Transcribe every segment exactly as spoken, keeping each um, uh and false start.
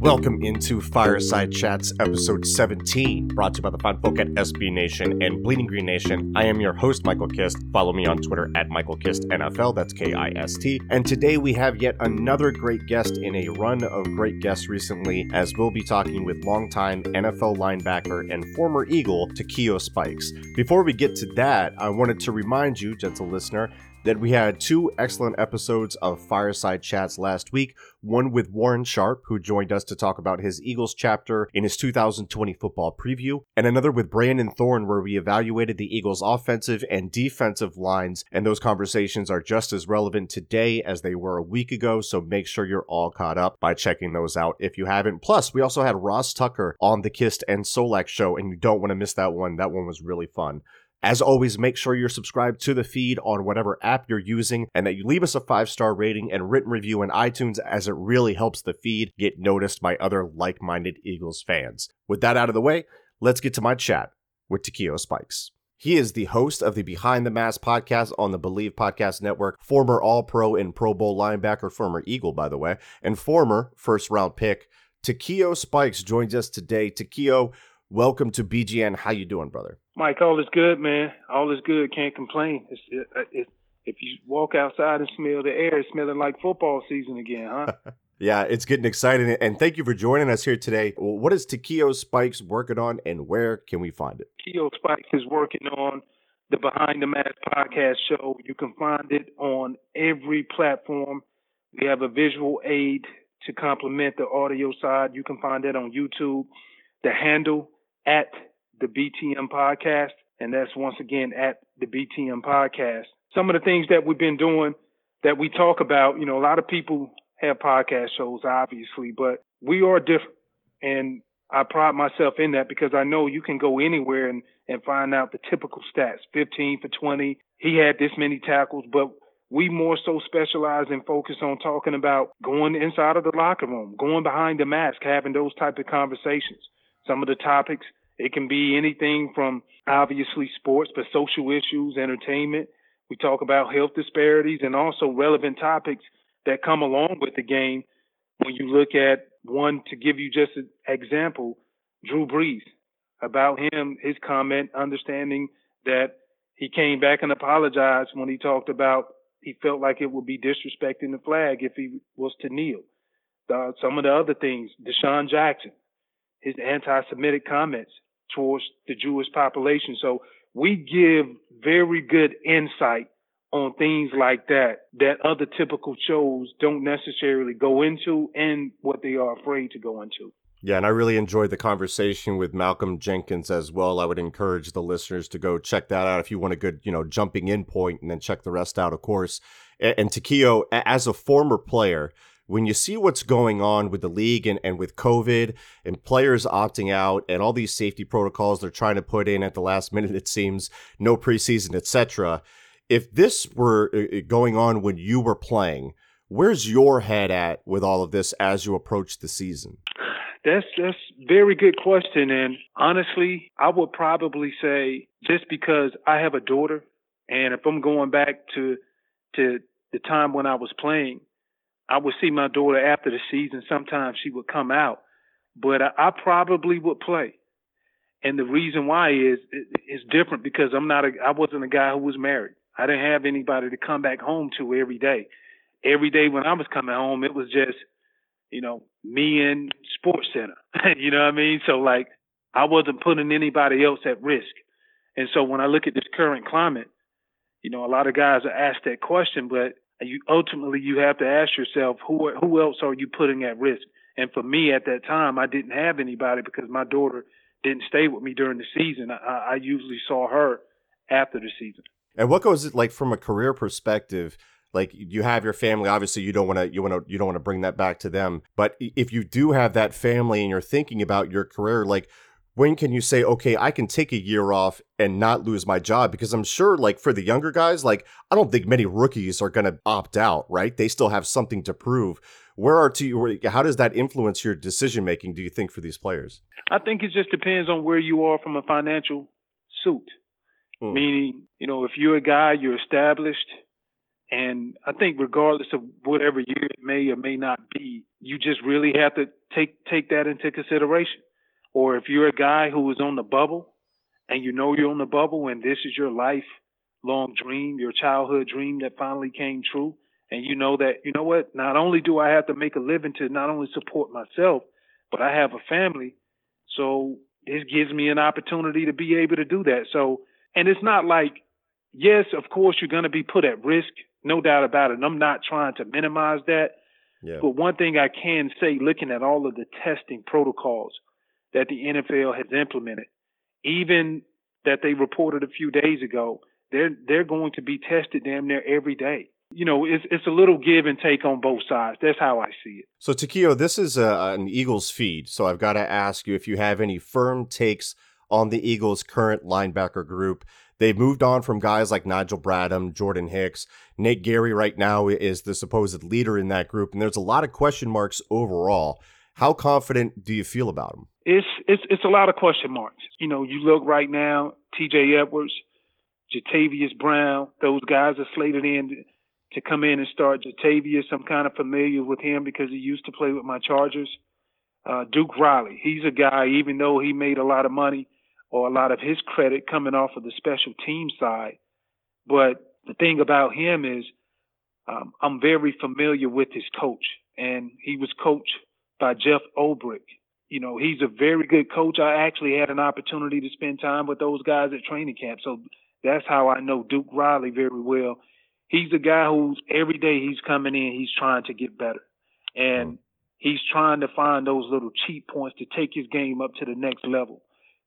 Welcome into Fireside Chats, episode seventeen, brought to you by the fine folk at S B Nation and Bleeding Green Nation. I am your host, Michael Kist. Follow me on Twitter at Michael Kist N F L, that's K I S T. And today we have yet another great guest in a run of great guests recently, as we'll be talking with longtime N F L linebacker and former Eagle, Takeo Spikes. Before we get to that, I wanted to remind you, gentle listener, that we had two excellent episodes of Fireside Chats last week, one with Warren Sharp, who joined us to talk about his Eagles chapter in his two thousand twenty football preview, and another with Brandon Thorne, where we evaluated the Eagles' offensive and defensive lines, and those conversations are just as relevant today as they were a week ago, so make sure you're all caught up by checking those out if you haven't. Plus, we also had Ross Tucker on the Kist and Solak show, and you don't want to miss that one. That one was really fun. As always, make sure you're subscribed to the feed on whatever app you're using and that you leave us a five-star rating and written review in iTunes, as it really helps the feed get noticed by other like-minded Eagles fans. With that out of the way, let's get to my chat with Takeo Spikes. He is the host of the Behind the Mask podcast on the Believe Podcast Network, former All-Pro and Pro Bowl linebacker, former Eagle, by the way, and former first-round pick. Takeo Spikes joins us today. Takeo, welcome to B G N. How you doing, brother? Mike, all is good, man. All is good. Can't complain. It's, it, it, if you walk outside and smell the air, it's smelling like football season again, huh? Yeah, it's getting exciting. And thank you for joining us here today. What is Takeo Spikes working on, and where can we find it? Takeo Spikes is working on the Behind the Mask podcast show. You can find it on every platform. We have a visual aid to complement the audio side. You can find that on YouTube. The handle at the B T M podcast, and that's once again at the B T M podcast. Some of the things that we've been doing that we talk about, you know, a lot of people have podcast shows, obviously, but we are different, and I pride myself in that because I know you can go anywhere and, and find out the typical stats, fifteen for twenty, he had this many tackles, but we more so specialize and focus on talking about going inside of the locker room, going behind the mask, having those type of conversations. Some of the topics, it can be anything from obviously sports, but social issues, entertainment. We talk about health disparities and also relevant topics that come along with the game. When you look at one, to give you just an example, Drew Brees, about him, his comment, understanding that he came back and apologized when he talked about he felt like it would be disrespecting the flag if he was to kneel. Uh, some of the other things, Deshaun Jackson, his anti-Semitic comments towards the Jewish population. So we give very good insight on things like that, that other typical shows don't necessarily go into and what they are afraid to go into. Yeah, and I really enjoyed the conversation with Malcolm Jenkins as well. I would encourage the listeners to go check that out if you want a good, you know, jumping in point, and then check the rest out, of course. And, and Takeo, as a former player, when you see what's going on with the league and, and with COVID and players opting out and all these safety protocols they're trying to put in at the last minute, it seems, no preseason, et cetera. If this were going on when you were playing, where's your head at with all of this as you approach the season? That's that's very good question. And honestly, I would probably say, just because I have a daughter, and if I'm going back to to the time when I was playing, I would see my daughter after the season. Sometimes she would come out, but I, I probably would play. And the reason why is it, it's different because I'm not a, I wasn't a guy who was married. I didn't have anybody to come back home to every day. Every day when I was coming home, it was just, you know, me and Sports Center. You know what I mean? So like, I wasn't putting anybody else at risk. And so when I look at this current climate, you know, a lot of guys are asked that question, but you ultimately you have to ask yourself, who are, who else are you putting at risk? And for me at that time, I didn't have anybody because my daughter didn't stay with me during the season. I, I usually saw her after the season. And what goes it like from a career perspective? Like, you have your family, obviously you don't want to you want to you don't want to bring that back to them. But if you do have that family and you're thinking about your career, like, when can you say, okay, I can take a year off and not lose my job? Because I'm sure, like, for the younger guys, like, I don't think many rookies are going to opt out, right? They still have something to prove. Where are to, how does that influence your decision making, do you think, for these players? I think it just depends on where you are from a financial suit. Mm. Meaning, you know, if you're a guy, you're established. And I think regardless of whatever year it may or may not be, you just really have to take take that into consideration. Or if you're a guy who is on the bubble and you know you're on the bubble and this is your lifelong dream, your childhood dream that finally came true, and you know that, you know what, not only do I have to make a living to not only support myself, but I have a family. So this gives me an opportunity to be able to do that. So, and it's not like, yes, of course, you're going to be put at risk. No doubt about it. And I'm not trying to minimize that. Yeah. But one thing I can say, looking at all of the testing protocols that the N F L has implemented, even that they reported a few days ago, they're they're going to be tested damn near every day. You know, it's it's a little give and take on both sides. That's how I see it. So, Takeo, this is a, an Eagles feed, so I've got to ask you if you have any firm takes on the Eagles' current linebacker group. They've moved on from guys like Nigel Bradham, Jordan Hicks. Nate Gary right now is the supposed leader in that group, and there's a lot of question marks overall. How confident do you feel about him? It's it's it's a lot of question marks. You know, you look right now, T J. Edwards, Jatavis Brown, those guys are slated in to come in and start. Jatavis, I'm kind of familiar with him because he used to play with my Chargers. Uh, Duke Riley, he's a guy, even though he made a lot of money, or a lot of his credit coming off of the special team side. But the thing about him is um, I'm very familiar with his coach, and he was coached by Jeff Obrick. You know, he's a very good coach. I actually had an opportunity to spend time with those guys at training camp, so that's how I know Duke Riley very well. He's a guy who's every day he's coming in, he's trying to get better, and he's trying to find those little cheat points to take his game up to the next level.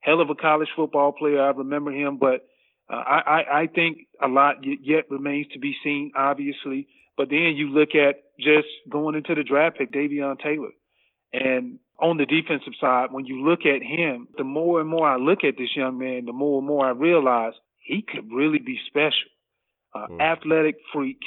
Hell of a college football player. I remember him, but uh, I, I, I think a lot yet remains to be seen, obviously. But then you look at just going into the draft pick, Davion Taylor. And on the defensive side, when you look at him, the more and more I look at this young man, the more and more I realize he could really be special. Uh, mm. Athletic freak.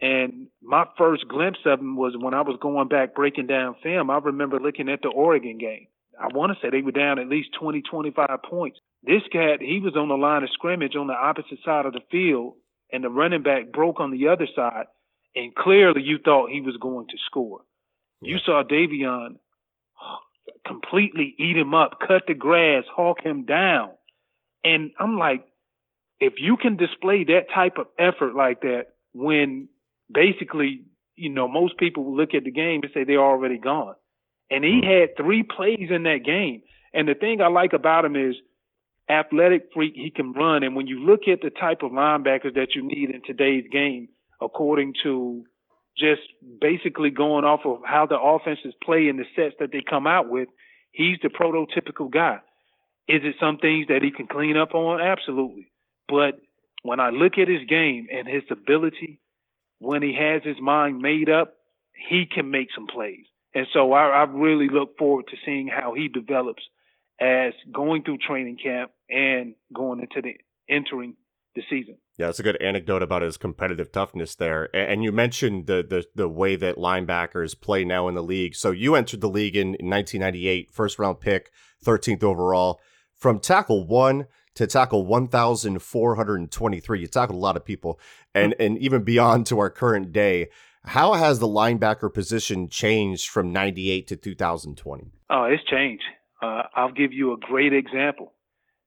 And my first glimpse of him was when I was going back, breaking down film. I remember looking at the Oregon game. I want to say they were down at least twenty, twenty-five points. This cat, he was on the line of scrimmage on the opposite side of the field, and the running back broke on the other side, and clearly you thought he was going to score. Yeah. You saw Davion completely eat him up, cut the grass, hawk him down. And I'm like, if you can display that type of effort like that when basically, you know, most people look at the game and say they're already gone. And he had three plays in that game. And the thing I like about him is athletic freak, he can run. And when you look at the type of linebackers that you need in today's game, according to just basically going off of how the offenses play and the sets that they come out with, he's the prototypical guy. Is it some things that he can clean up on? Absolutely. But when I look at his game and his ability, when he has his mind made up, he can make some plays. And so I, I really look forward to seeing how he develops as going through training camp and going into the entering the season. Yeah, it's a good anecdote about his competitive toughness there. And you mentioned the the the way that linebackers play now in the league. So you entered the league in nineteen ninety-eight, first round pick, thirteenth overall. From tackle one to tackle one thousand four hundred twenty-three, you tackled a lot of people, and and even beyond to our current day. How has the linebacker position changed from ninety-eight to two thousand twenty? Oh, it's changed. Uh, I'll give you a great example.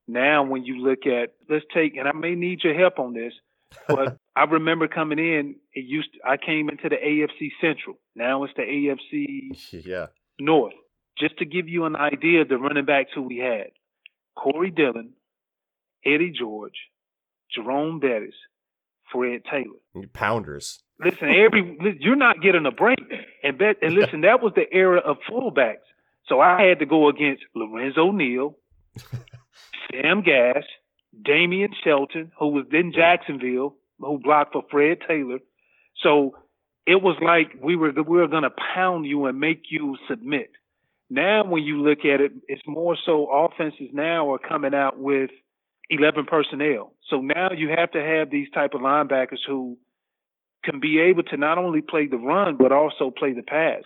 Now, when you look at, let's take, and I may need your help on this, but I remember coming in, it used to, I came into the A F C Central. Now it's the A F C yeah. North. Just to give you an idea of the running backs who we had, Corey Dillon, Eddie George, Jerome Bettis, Fred Taylor. Pounders. Listen, every you're not getting a break. And bet and listen, that was the era of fullbacks. So I had to go against Lorenzo Neal, Sam Gash, Damian Shelton, who was in Jacksonville, who blocked for Fred Taylor. So it was like we were we were going to pound you and make you submit. Now when you look at it, it's more so offenses now are coming out with eleven personnel. So now you have to have these type of linebackers who can be able to not only play the run, but also play the pass.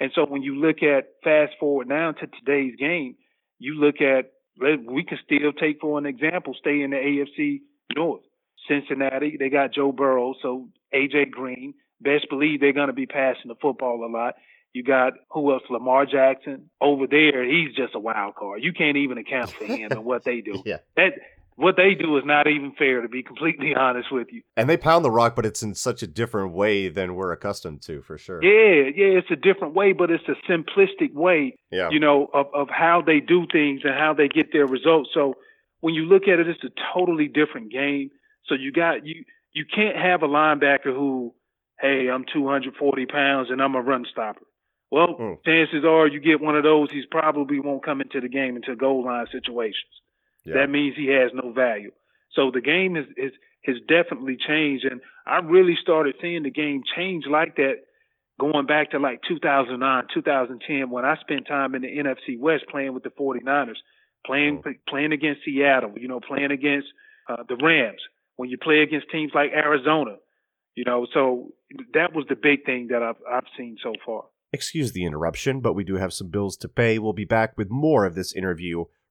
And so when you look at fast forward now to today's game, you look at, we can still take for an example, stay in the A F C North. Cincinnati, they got Joe Burrow, so A J Green. Best believe they're going to be passing the football a lot. You got, who else, Lamar Jackson. Over there, he's just a wild card. You can't even account for him and what they do. Yeah. That What they do is not even fair, to be completely honest with you. And they pound the rock, but it's in such a different way than we're accustomed to, for sure. Yeah, yeah, it's a different way, but it's a simplistic way, yeah. you know, of, of how they do things and how they get their results. So when you look at it, it's a totally different game. So you got you you can't have a linebacker who, hey, I'm two hundred forty pounds and I'm a run stopper. Well, mm. chances are you get one of those, he's probably won't come into the game until goal line situations. Yeah. That means he has no value. So the game is, is has definitely changed. And I really started seeing the game change like that going back to like two thousand nine, two thousand ten, when I spent time in the N F C West playing with the 49ers, playing oh. playing against Seattle, you know, playing against uh, the Rams, when you play against teams like Arizona, you know. So that was the big thing that I've I've seen so far. Excuse the interruption, but we do have some bills to pay. We'll be back with more of this interview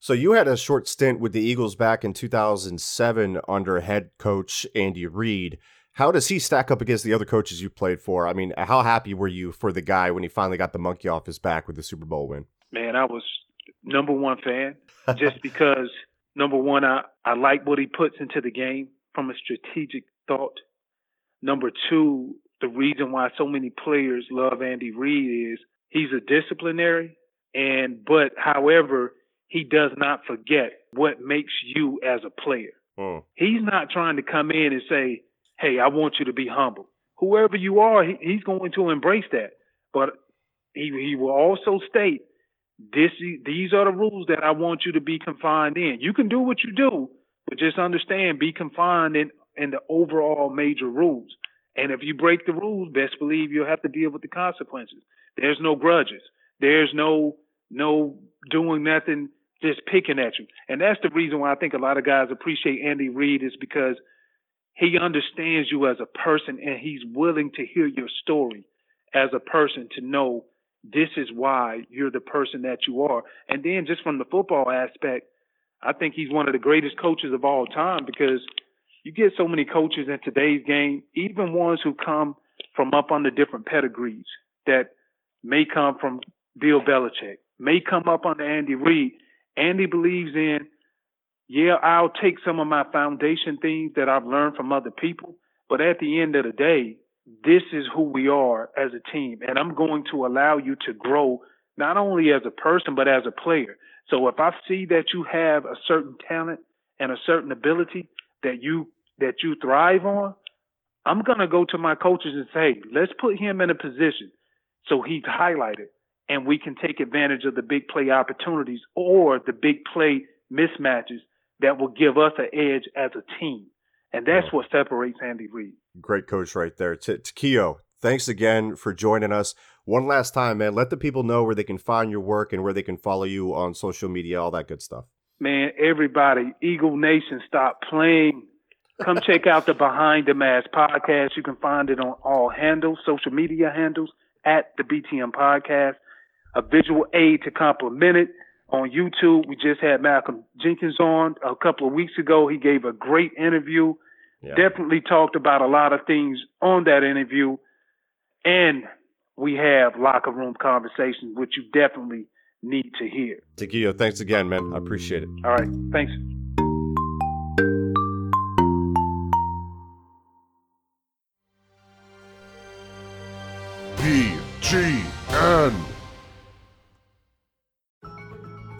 So you had a short stint with the Eagles back in two thousand seven under head coach Andy Reid. How does he stack up against the other coaches you played for? I mean, how happy were you for the guy when he finally got the monkey off his back with the Super Bowl win? Man, I was number one fan just because, number one, I, I like what he puts into the game from a strategic thought. Number two, the reason why so many players love Andy Reid is he's a disciplinary, and but however – he does not forget what makes you as a player. Oh. He's not trying to come in and say, hey, I want you to be humble. Whoever you are, he, he's going to embrace that. But he, he will also state, this, these are the rules that I want you to be confined in. You can do what you do, but just understand, be confined in, in the overall major rules. And if you break the rules, best believe you'll have to deal with the consequences. There's no grudges. There's no no doing nothing, just picking at you. And that's the reason why I think a lot of guys appreciate Andy Reid, is because he understands you as a person and he's willing to hear your story as a person to know this is why you're the person that you are. And then just from the football aspect, I think he's one of the greatest coaches of all time, because you get so many coaches in today's game, even ones who come from up under different pedigrees that may come from Bill Belichick, may come up under Andy Reid. Andy believes in, yeah, I'll take some of my foundation things that I've learned from other people, but at the end of the day, this is who we are as a team, and I'm going to allow you to grow not only as a person but as a player. So if I see that you have a certain talent and a certain ability that you that you thrive on, I'm going to go to my coaches and say, hey, let's put him in a position so he's highlighted, and we can take advantage of the big play opportunities or the big play mismatches that will give us an edge as a team. And that's what separates Andy Reid. Great coach right there. Takeo, thanks again for joining us. One last time, man, let the people know where they can find your work and where they can follow you on social media, all that good stuff. Man, everybody, Eagle Nation, stop playing. Come check out the Behind the Mask podcast. You can find it on all handles, social media handles, at the B T M podcast. A visual aid to complement it. On YouTube, we just had Malcolm Jenkins on a couple of weeks ago. He gave a great interview. Yeah. Definitely talked about a lot of things on that interview. And we have locker room conversations, which you definitely need to hear. Takeo, thanks again, man. I appreciate it. All right. Thanks. B G N.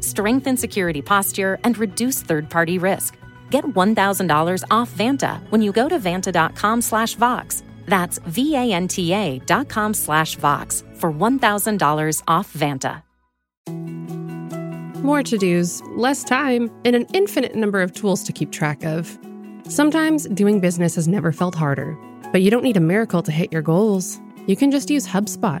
Strengthen security posture, and reduce third-party risk. Get one thousand dollars off Vanta when you go to vanta.com slash Vox. That's V-A-N-T-A dot com slash Vox for one thousand dollars off Vanta. More to-dos, less time, and an infinite number of tools to keep track of. Sometimes doing business has never felt harder, but you don't need a miracle to hit your goals. You can just use HubSpot,